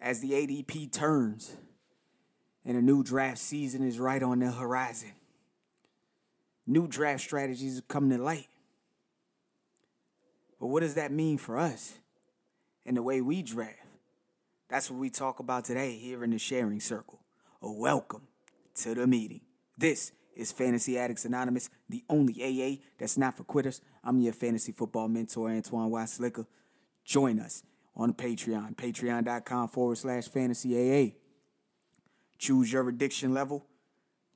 as the ADP turns and a new draft season is right on the horizon. New draft strategies are coming to light. But what does that mean for us and the way we draft? That's what we talk about today here in the Sharing Circle. A welcome to the meeting. This is Fantasy Addicts Anonymous, the only AA that's not for quitters. I'm your fantasy football mentor, Antoine Y. Slicker. Join us on Patreon, patreon.com/fantasy AA. Choose your addiction level.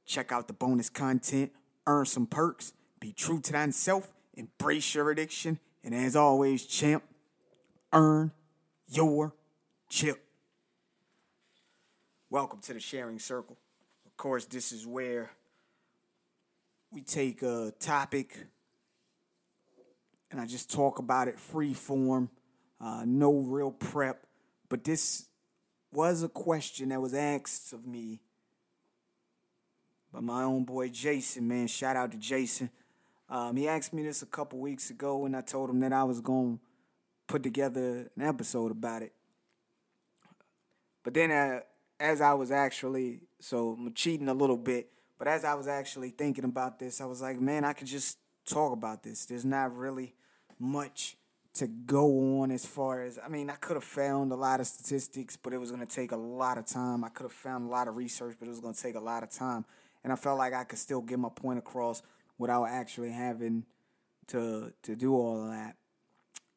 Check out the bonus content. Earn some perks. Be true to thyself. Embrace your addiction. And as always, champ, earn your chip. Welcome to the Sharing Circle. Of course, this is where we take a topic and I just talk about it free form, no real prep. But this was a question that was asked of me by my own boy Jason, man. Shout out to Jason. He asked me this a couple weeks ago and I told him that I was going to put together an episode about it. But then I'm cheating a little bit. But as I was actually thinking about this, I was like, man, I could just talk about this. There's not really much to go on as far as, I could have found a lot of statistics, but it was going to take a lot of time. I could have found a lot of research, but it was going to take a lot of time. And I felt like I could still get my point across without actually having to do all of that.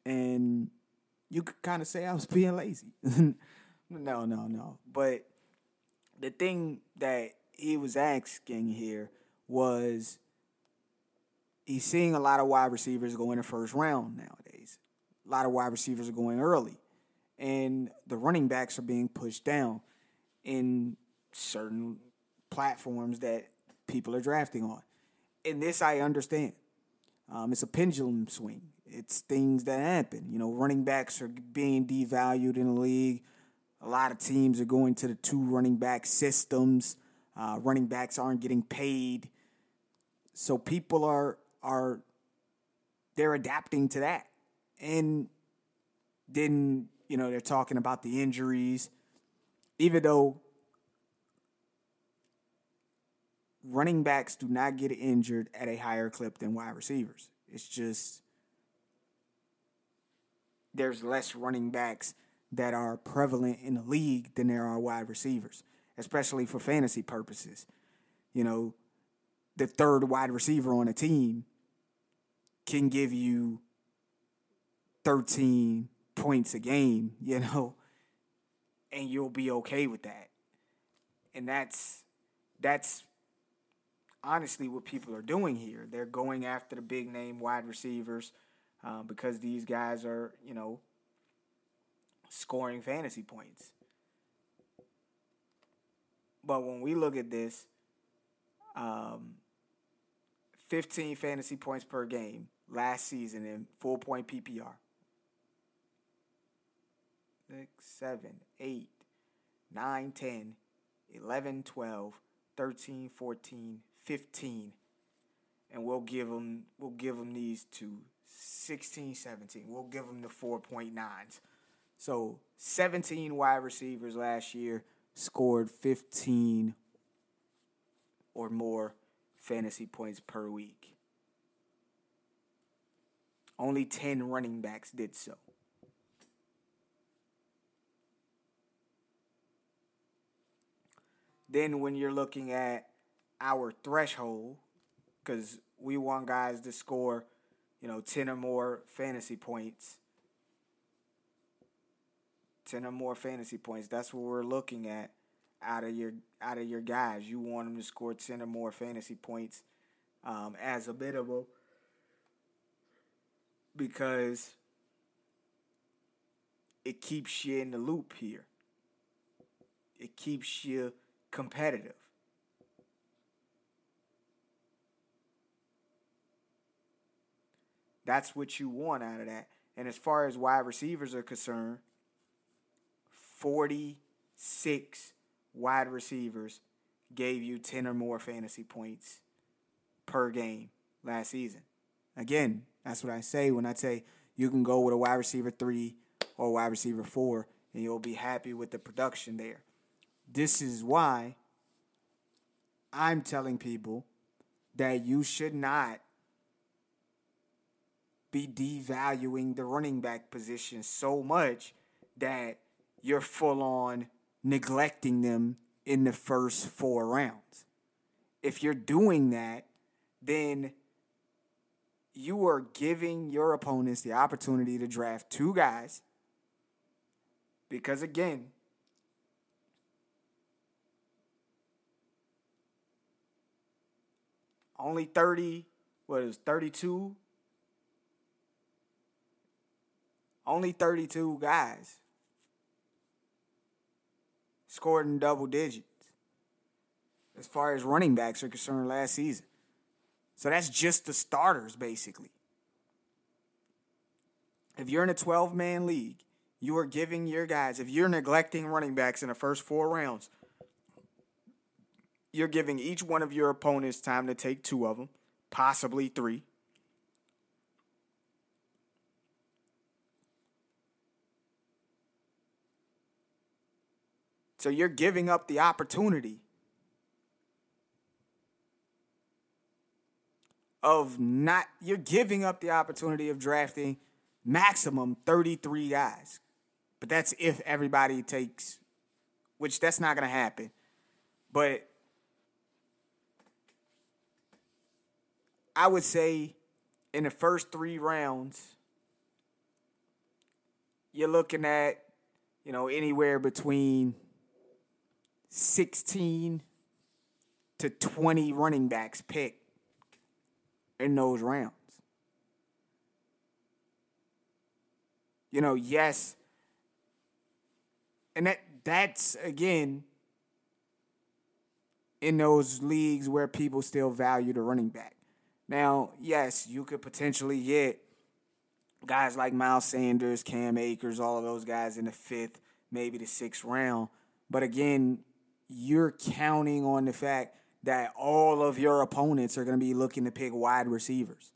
And you could kind of say I was being lazy. No. But the thing that he was asking here was he's seeing a lot of wide receivers go in the first round nowadays. A lot of wide receivers are going early. And the running backs are being pushed down in certain platforms that people are drafting on. And this I understand. It's a pendulum swing. It's things that happen. You know, running backs are being devalued in the league. A lot of teams are going to the two running back systems. Running backs aren't getting paid. So people are they're adapting to that. And then, they're talking about the injuries. Even though running backs do not get injured at a higher clip than wide receivers. It's just there's less running backs that are prevalent in the league than there are wide receivers, especially for fantasy purposes. The third wide receiver on a team can give you 13 points a game, and you'll be okay with that. And that's honestly what people are doing here. They're going after the big name wide receivers because these guys are, scoring fantasy points. But when we look at this, 15 fantasy points per game last season in full-point PPR. 6, 7, 8, 9, 10, 11, 12, 13, 14, 15. And we'll give them these to 16, 17. We'll give them the 4.9s. So 17 wide receivers last year scored 15 or more fantasy points per week. Only 10 running backs did so. Then when you're looking at our threshold, because we want guys to score, 10 or more fantasy points. 10 or more fantasy points. That's what we're looking at out of your guys. You want them to score 10 or more fantasy points as a biddable because it keeps you in the loop here. It keeps you competitive. That's what you want out of that. And as far as wide receivers are concerned, 46 wide receivers gave you 10 or more fantasy points per game last season. Again, that's what I say when I say you can go with a wide receiver 3 or wide receiver 4 and you'll be happy with the production there. This is why I'm telling people that you should not be devaluing the running back position so much that you're full on neglecting them in the first four rounds. If you're doing that, then you are giving your opponents the opportunity to draft two guys because, again, only 32 guys scored in double digits as far as running backs are concerned last season. So that's just the starters, basically. If you're in a 12-man league, you are giving your guys, if you're neglecting running backs in the first four rounds, you're giving each one of your opponents time to take two of them, possibly three. So you're giving up the opportunity of drafting maximum 33 guys. But that's if everybody takes, which that's not going to happen. But I would say in the first three rounds, you're looking at, anywhere between 16 to 20 running backs picked in those rounds. Yes. And that's, again, in those leagues where people still value the running back. Now, yes, you could potentially get guys like Miles Sanders, Cam Akers, all of those guys in the fifth, maybe the sixth round. But again, you're counting on the fact that all of your opponents are going to be looking to pick wide receivers.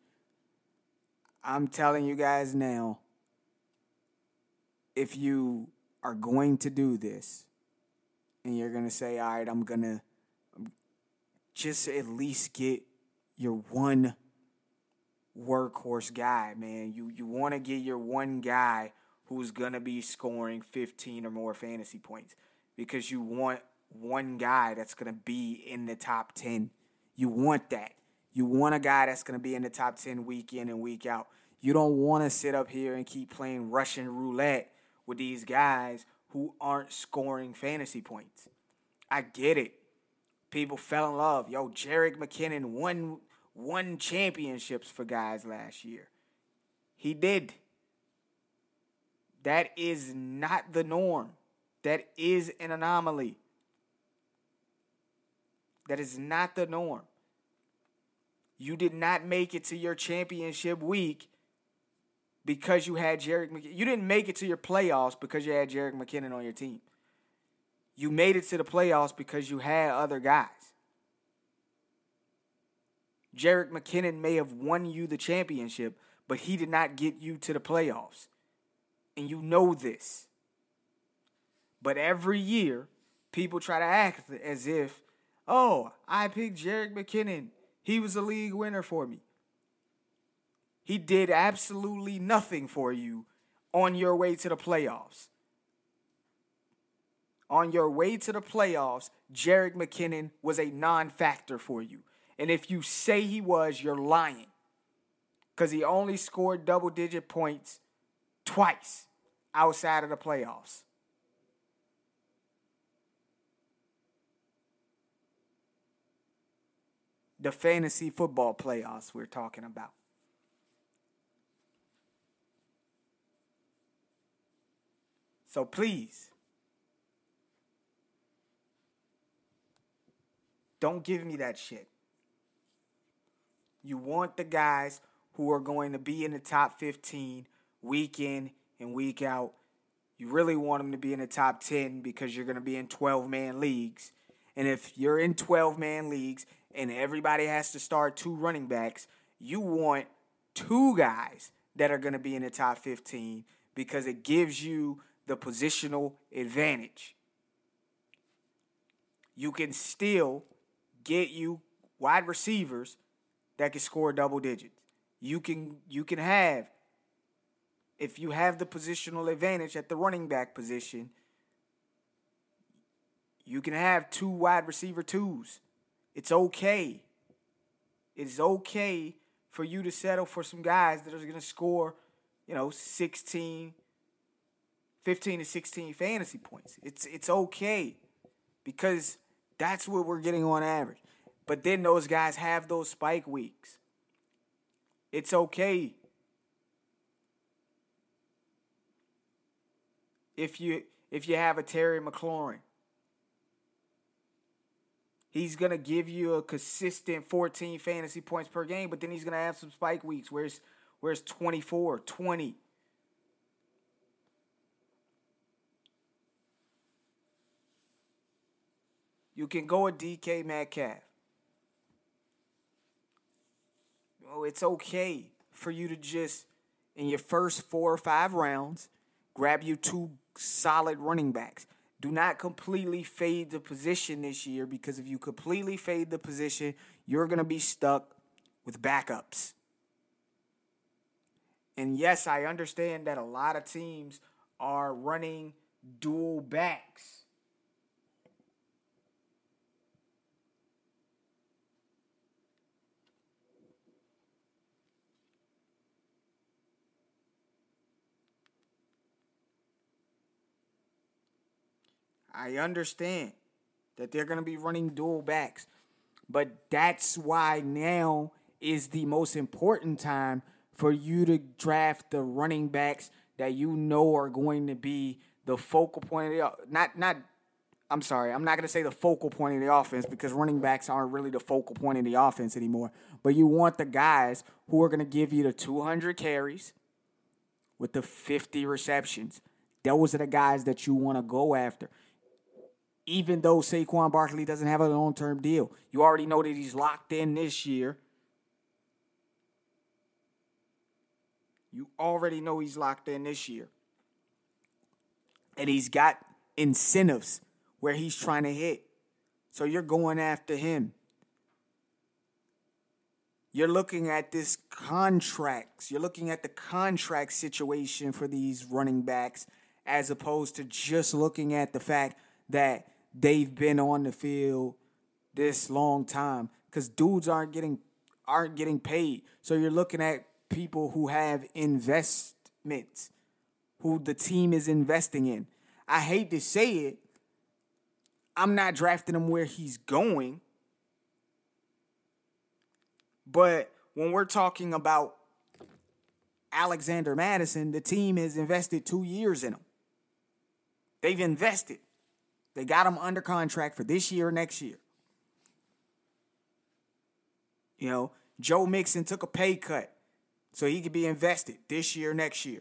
I'm telling you guys now, if you are going to do this and you're going to say, all right, I'm going to just at least get your one workhorse guy, man. You want to get your one guy who's going to be scoring 15 or more fantasy points because you want one guy that's going to be in the top 10. You want that. You want a guy that's going to be in the top 10 week in and week out. You don't want to sit up here and keep playing Russian roulette with these guys who aren't scoring fantasy points. I get it. People fell in love. Yo, Jerick McKinnon won championships for guys last year. He did. That is not the norm. That is an anomaly. That is not the norm. You did not make it to your championship week because you had Jerick McKinnon. You didn't make it to your playoffs because you had Jerick McKinnon on your team. You made it to the playoffs because you had other guys. Jerick McKinnon may have won you the championship, but he did not get you to the playoffs. And you know this. But every year, people try to act as if, oh, I picked Jerick McKinnon. He was a league winner for me. He did absolutely nothing for you on your way to the playoffs. On your way to the playoffs, Jerick McKinnon was a non-factor for you. And if you say he was, you're lying. Because he only scored double-digit points twice outside of the playoffs. The fantasy football playoffs we're talking about. So please, don't give me that shit. You want the guys who are going to be in the top 15 week in and week out. You really want them to be in the top 10 because you're going to be in 12-man leagues. And if you're in 12-man leagues and everybody has to start two running backs, you want two guys that are going to be in the top 15 because it gives you the positional advantage. You can still get you wide receivers that can score double digits. You can have, if you have the positional advantage at the running back position, you can have 2 wide receiver 2s. It's okay. It's okay for you to settle for some guys that are going to score, 15 to 16 fantasy points. It's okay because that's what we're getting on average. But then those guys have those spike weeks. It's okay. If you have a Terry McLaurin, he's going to give you a consistent 14 fantasy points per game, but then he's going to have some spike weeks where it's 24, 20. You can go with DK Metcalf. It's okay for you to just, in your first 4 or 5 rounds, grab you 2 solid running backs. Do not completely fade the position this year, because if you completely fade the position, you're going to be stuck with backups. And yes, I understand that a lot of teams are running dual backs. I understand that they're going to be running dual backs, but that's why now is the most important time for you to draft the running backs that you know are going to be the focal point of the, I'm not going to say the focal point of the offense, because running backs aren't really the focal point of the offense anymore, but you want the guys who are going to give you the 200 carries with the 50 receptions. Those are the guys that you want to go after. Even though Saquon Barkley doesn't have a long-term deal, you already know that he's locked in this year. You already know he's locked in this year. And he's got incentives where he's trying to hit. So you're going after him. You're looking at this contracts. You're looking at the contract situation for these running backs as opposed to just looking at the fact that they've been on the field this long time, because dudes aren't getting paid. So you're looking at people who have investments, who the team is investing in. I hate to say it, I'm not drafting him where he's going. But when we're talking about Alexander Madison, the team has invested 2 years in him. They've invested. They got him under contract for this year or next year. Joe Mixon took a pay cut so he could be invested this year, next year.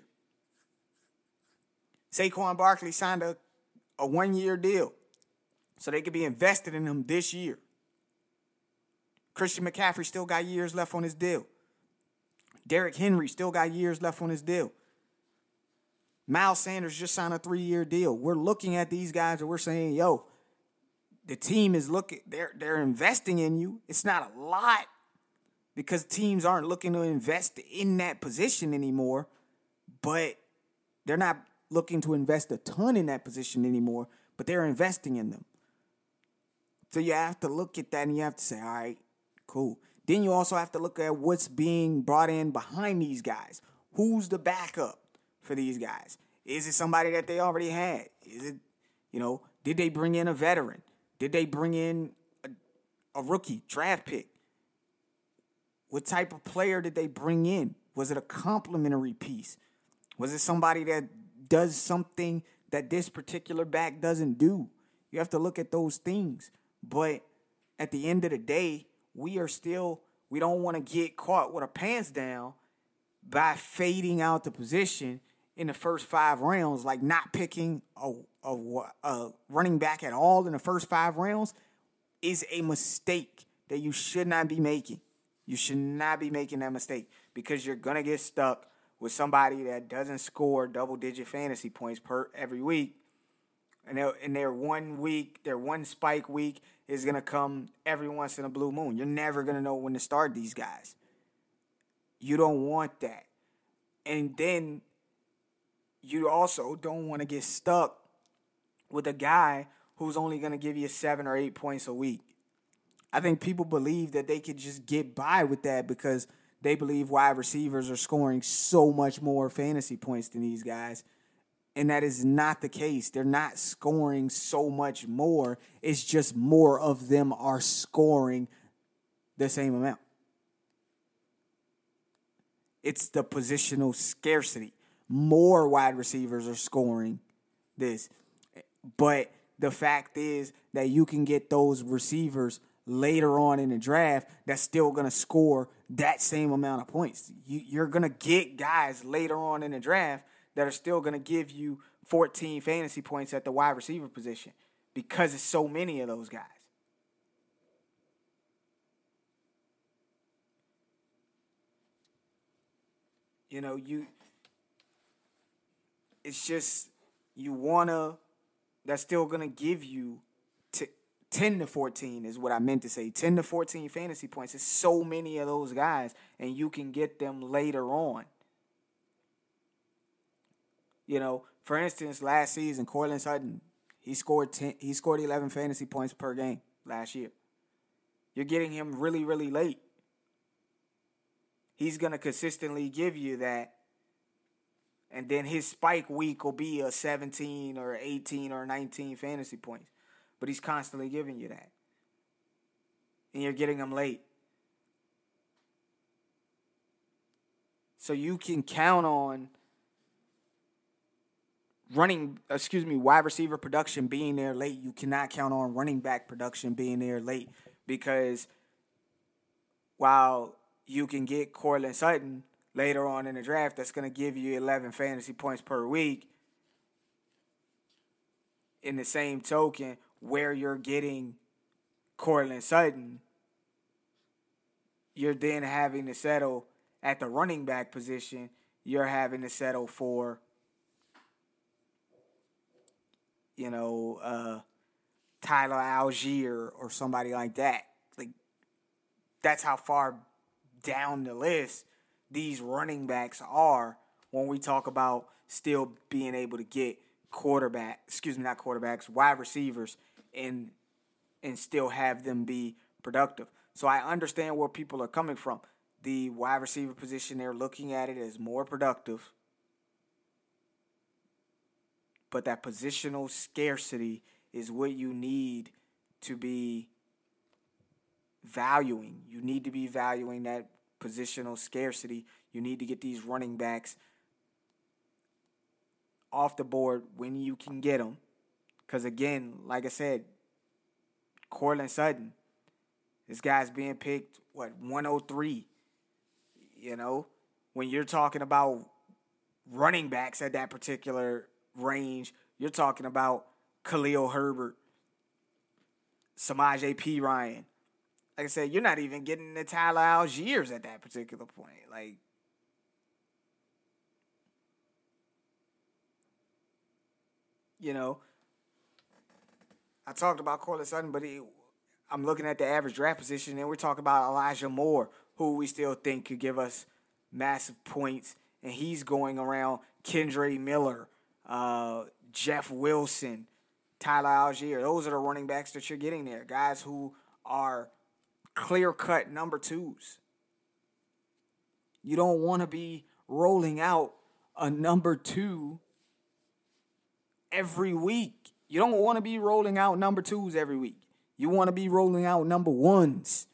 Saquon Barkley signed a 1-year deal so they could be invested in him this year. Christian McCaffrey still got years left on his deal. Derrick Henry still got years left on his deal. Miles Sanders just signed a 3-year deal. We're looking at these guys and we're saying, the team is looking, they're investing in you. It's not a lot, because teams aren't looking to invest in that position anymore, but they're not looking to invest a ton in that position anymore, but they're investing in them. So you have to look at that and you have to say, all right, cool. Then you also have to look at what's being brought in behind these guys. Who's the backup for these guys? Is it somebody that they already had? Is it, did they bring in a veteran? Did they bring in a rookie draft pick? What type of player did they bring in? Was it a complimentary piece? Was it somebody that does something that this particular back doesn't do? You have to look at those things. But at the end of the day, we don't want to get caught with our pants down by fading out the position in the first 5 rounds, like not picking a running back at all in the first 5 rounds is a mistake that you should not be making. You should not be making that mistake, because you're going to get stuck with somebody that doesn't score double-digit fantasy points per every week, and their one spike week is going to come every once in a blue moon. You're never going to know when to start these guys. You don't want that. And then you also don't want to get stuck with a guy who's only going to give you 7 or 8 points a week. I think people believe that they could just get by with that because they believe wide receivers are scoring so much more fantasy points than these guys. And that is not the case. They're not scoring so much more. It's just more of them are scoring the same amount. It's the positional scarcity. More wide receivers are scoring this. But the fact is that you can get those receivers later on in the draft that's still going to score that same amount of points. You're going to get guys later on in the draft that are still going to give you 14 fantasy points at the wide receiver position because it's so many of those guys. You know, it's just you want to, that's still going to give you 10 to 14 is what I meant to say. 10 to 14 fantasy points. It's so many of those guys, and you can get them later on. You know, for instance, last season, Courtland Sutton, he scored 11 fantasy points per game last year. You're getting him really, really late. He's going to consistently give you that, and then his spike week will be a 17 or 18 or 19 fantasy points. But he's constantly giving you that. And you're getting him late. So you can count on wide receiver production being there late. You cannot count on running back production being there late. Because while you can get Courtland Sutton later on in the draft, that's going to give you 11 fantasy points per week. In the same token, where you're getting Courtland Sutton, you're then having to settle at the running back position. You're having to settle for, you know, Tyler Allgeier or somebody like that. Like, that's how far down the list these running backs are when we talk about still being able to get wide receivers and still have them be productive. So I understand where people are coming from. The wide receiver position, they're looking at it as more productive. But that positional scarcity is what you need to be valuing. You need to be valuing that positional scarcity. You need to get these running backs off the board when you can get them. Because, again, like I said, Courtland Sutton, this guy's being picked, 103? You know, when you're talking about running backs at that particular range, you're talking about Khalil Herbert, Samaje P. Ryan. Like I said, you're not even getting the Tyler Allgeiers at that particular point. Like, you know, I talked about Courtland Sutton, but I'm looking at the average draft position, and we're talking about Elijah Moore, who we still think could give us massive points, and he's going around Kendre Miller, Jeff Wilson, Tyler Allgeier. Those are the running backs that you're getting there, guys who are clear-cut number twos. You don't want to be rolling out a number two every week. You don't want to be rolling out number twos every week. You want to be rolling out number ones.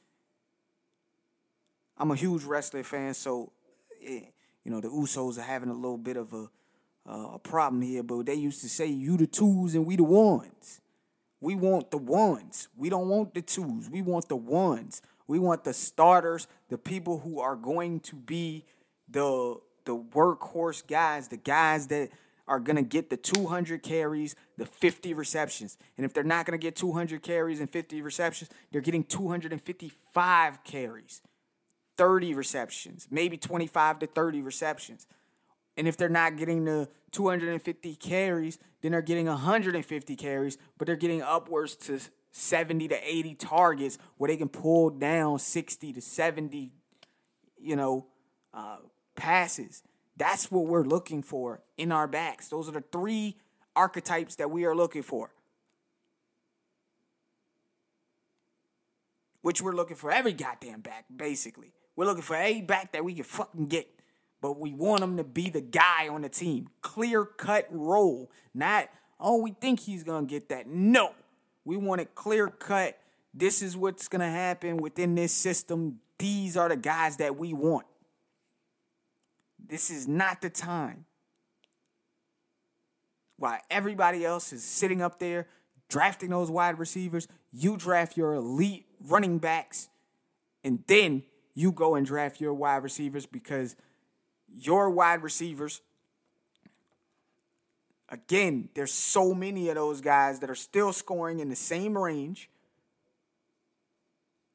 I'm a huge wrestling fan, so, you know, the Usos are having a little bit of a problem here, but they used to say, you the twos and we the ones. We want the ones. We don't want the twos. We want the ones. We want the starters, the people who are going to be the workhorse guys, the guys that are going to get the 200 carries, the 50 receptions. And if they're not going to get 200 carries and 50 receptions, they're getting 255 carries, 30 receptions, maybe 25 to 30 receptions. And if they're not getting the 250 carries, then they're getting 150 carries, but they're getting upwards to 70 to 80 targets where they can pull down 60 to 70, passes. That's what we're looking for in our backs. Those are the three archetypes that we are looking for. Which we're looking for every goddamn back, basically. We're looking for a back that we can fucking get. But we want him to be the guy on the team. Clear-cut role. Not, oh, we think he's going to get that. No. We want it clear-cut. This is what's going to happen within this system. These are the guys that we want. This is not the time. While everybody else is sitting up there drafting those wide receivers, you draft your elite running backs, and then you go and draft your wide receivers because your wide receivers, again, there's so many of those guys that are still scoring in the same range.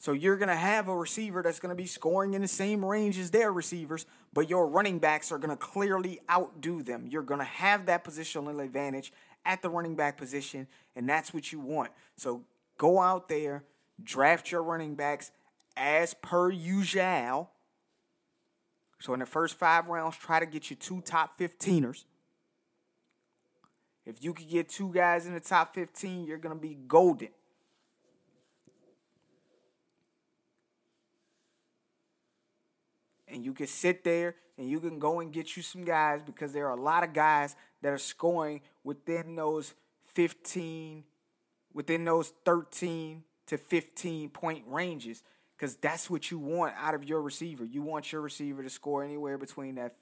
So you're going to have a receiver that's going to be scoring in the same range as their receivers, but your running backs are going to clearly outdo them. You're going to have that positional advantage at the running back position, and that's what you want. So go out there, draft your running backs as per usual. So in the first 5 rounds, try to get you 2 top 15ers. If you could get 2 guys in the top 15, you're going to be golden. And you can sit there and you can go and get you some guys because there are a lot of guys that are scoring within those 13 to 15 point ranges because that's what you want out of your receiver. You want your receiver to score anywhere between that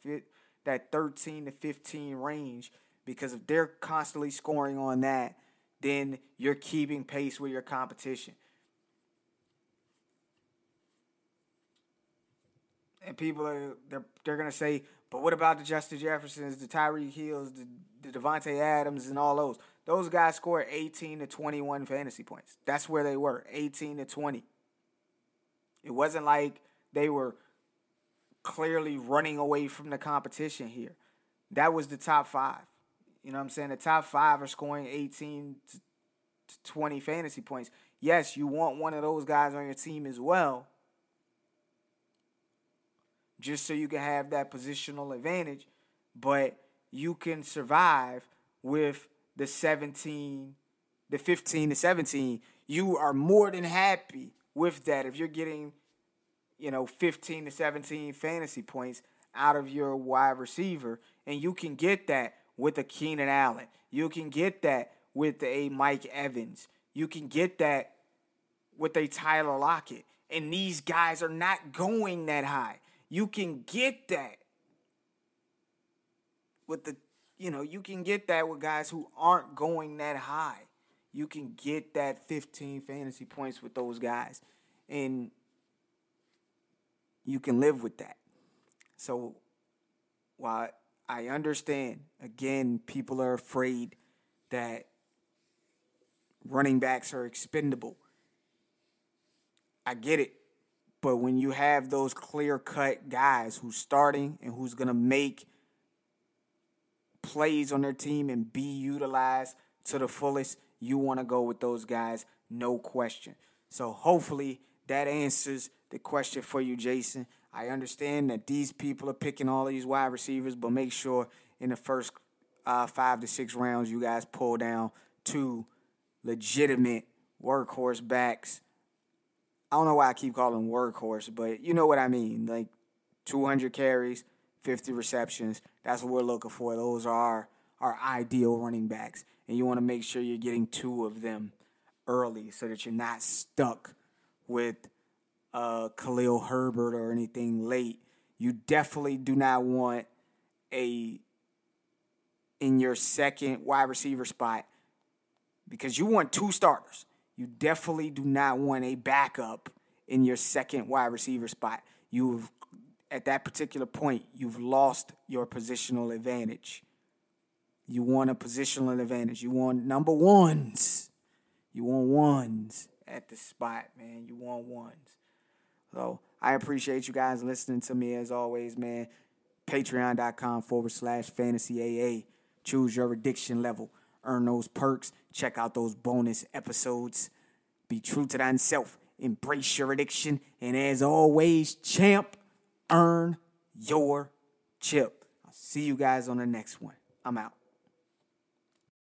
13 to 15 range because if they're constantly scoring on that, then you're keeping pace with your competition. And people are they're gonna say, but what about the Justin Jeffersons, the Tyreek Hills, the Devontae Adams, and all those? Those guys scored 18 to 21 fantasy points. That's where they were, 18 to 20. It wasn't like they were clearly running away from the competition here. That was the top 5. You know what I'm saying? The top 5 are scoring 18 to 20 fantasy points. Yes, you want one of those guys on your team as well, just so you can have that positional advantage, but you can survive with the 15 to 17. You are more than happy with that if you're getting, 15 to 17 fantasy points out of your wide receiver, and you can get that with a Keenan Allen. You can get that with a Mike Evans. You can get that with a Tyler Lockett, and these guys are not going that high. You can get that with you can get that with guys who aren't going that high. You can get that 15 fantasy points with those guys, and you can live with that. So while I understand, again, people are afraid that running backs are expendable. I get it. But when you have those clear-cut guys who's starting and who's going to make plays on their team and be utilized to the fullest, you want to go with those guys, no question. So hopefully that answers the question for you, Jason. I understand that these people are picking all these wide receivers, but make sure in the first 5 to 6 rounds you guys pull down 2 legitimate workhorse backs. I don't know why I keep calling workhorse, but you know what I mean. Like 200 carries, 50 receptions. That's what we're looking for. Those are our ideal running backs. And you want to make sure you're getting 2 of them early so that you're not stuck with Khalil Herbert or anything late. You definitely do not want in your second wide receiver spot because you want 2 starters. You definitely do not want a backup in your second wide receiver spot. At that particular point, you've lost your positional advantage. You want a positional advantage. You want number ones. You want ones at the spot, man. You want ones. So I appreciate you guys listening to me as always, man. Patreon.com/FantasyAA. Choose your addiction level. Earn those perks. Check out those bonus episodes. Be true to thyself. Embrace your addiction. And as always, champ, earn your chip. I'll see you guys on the next one. I'm out.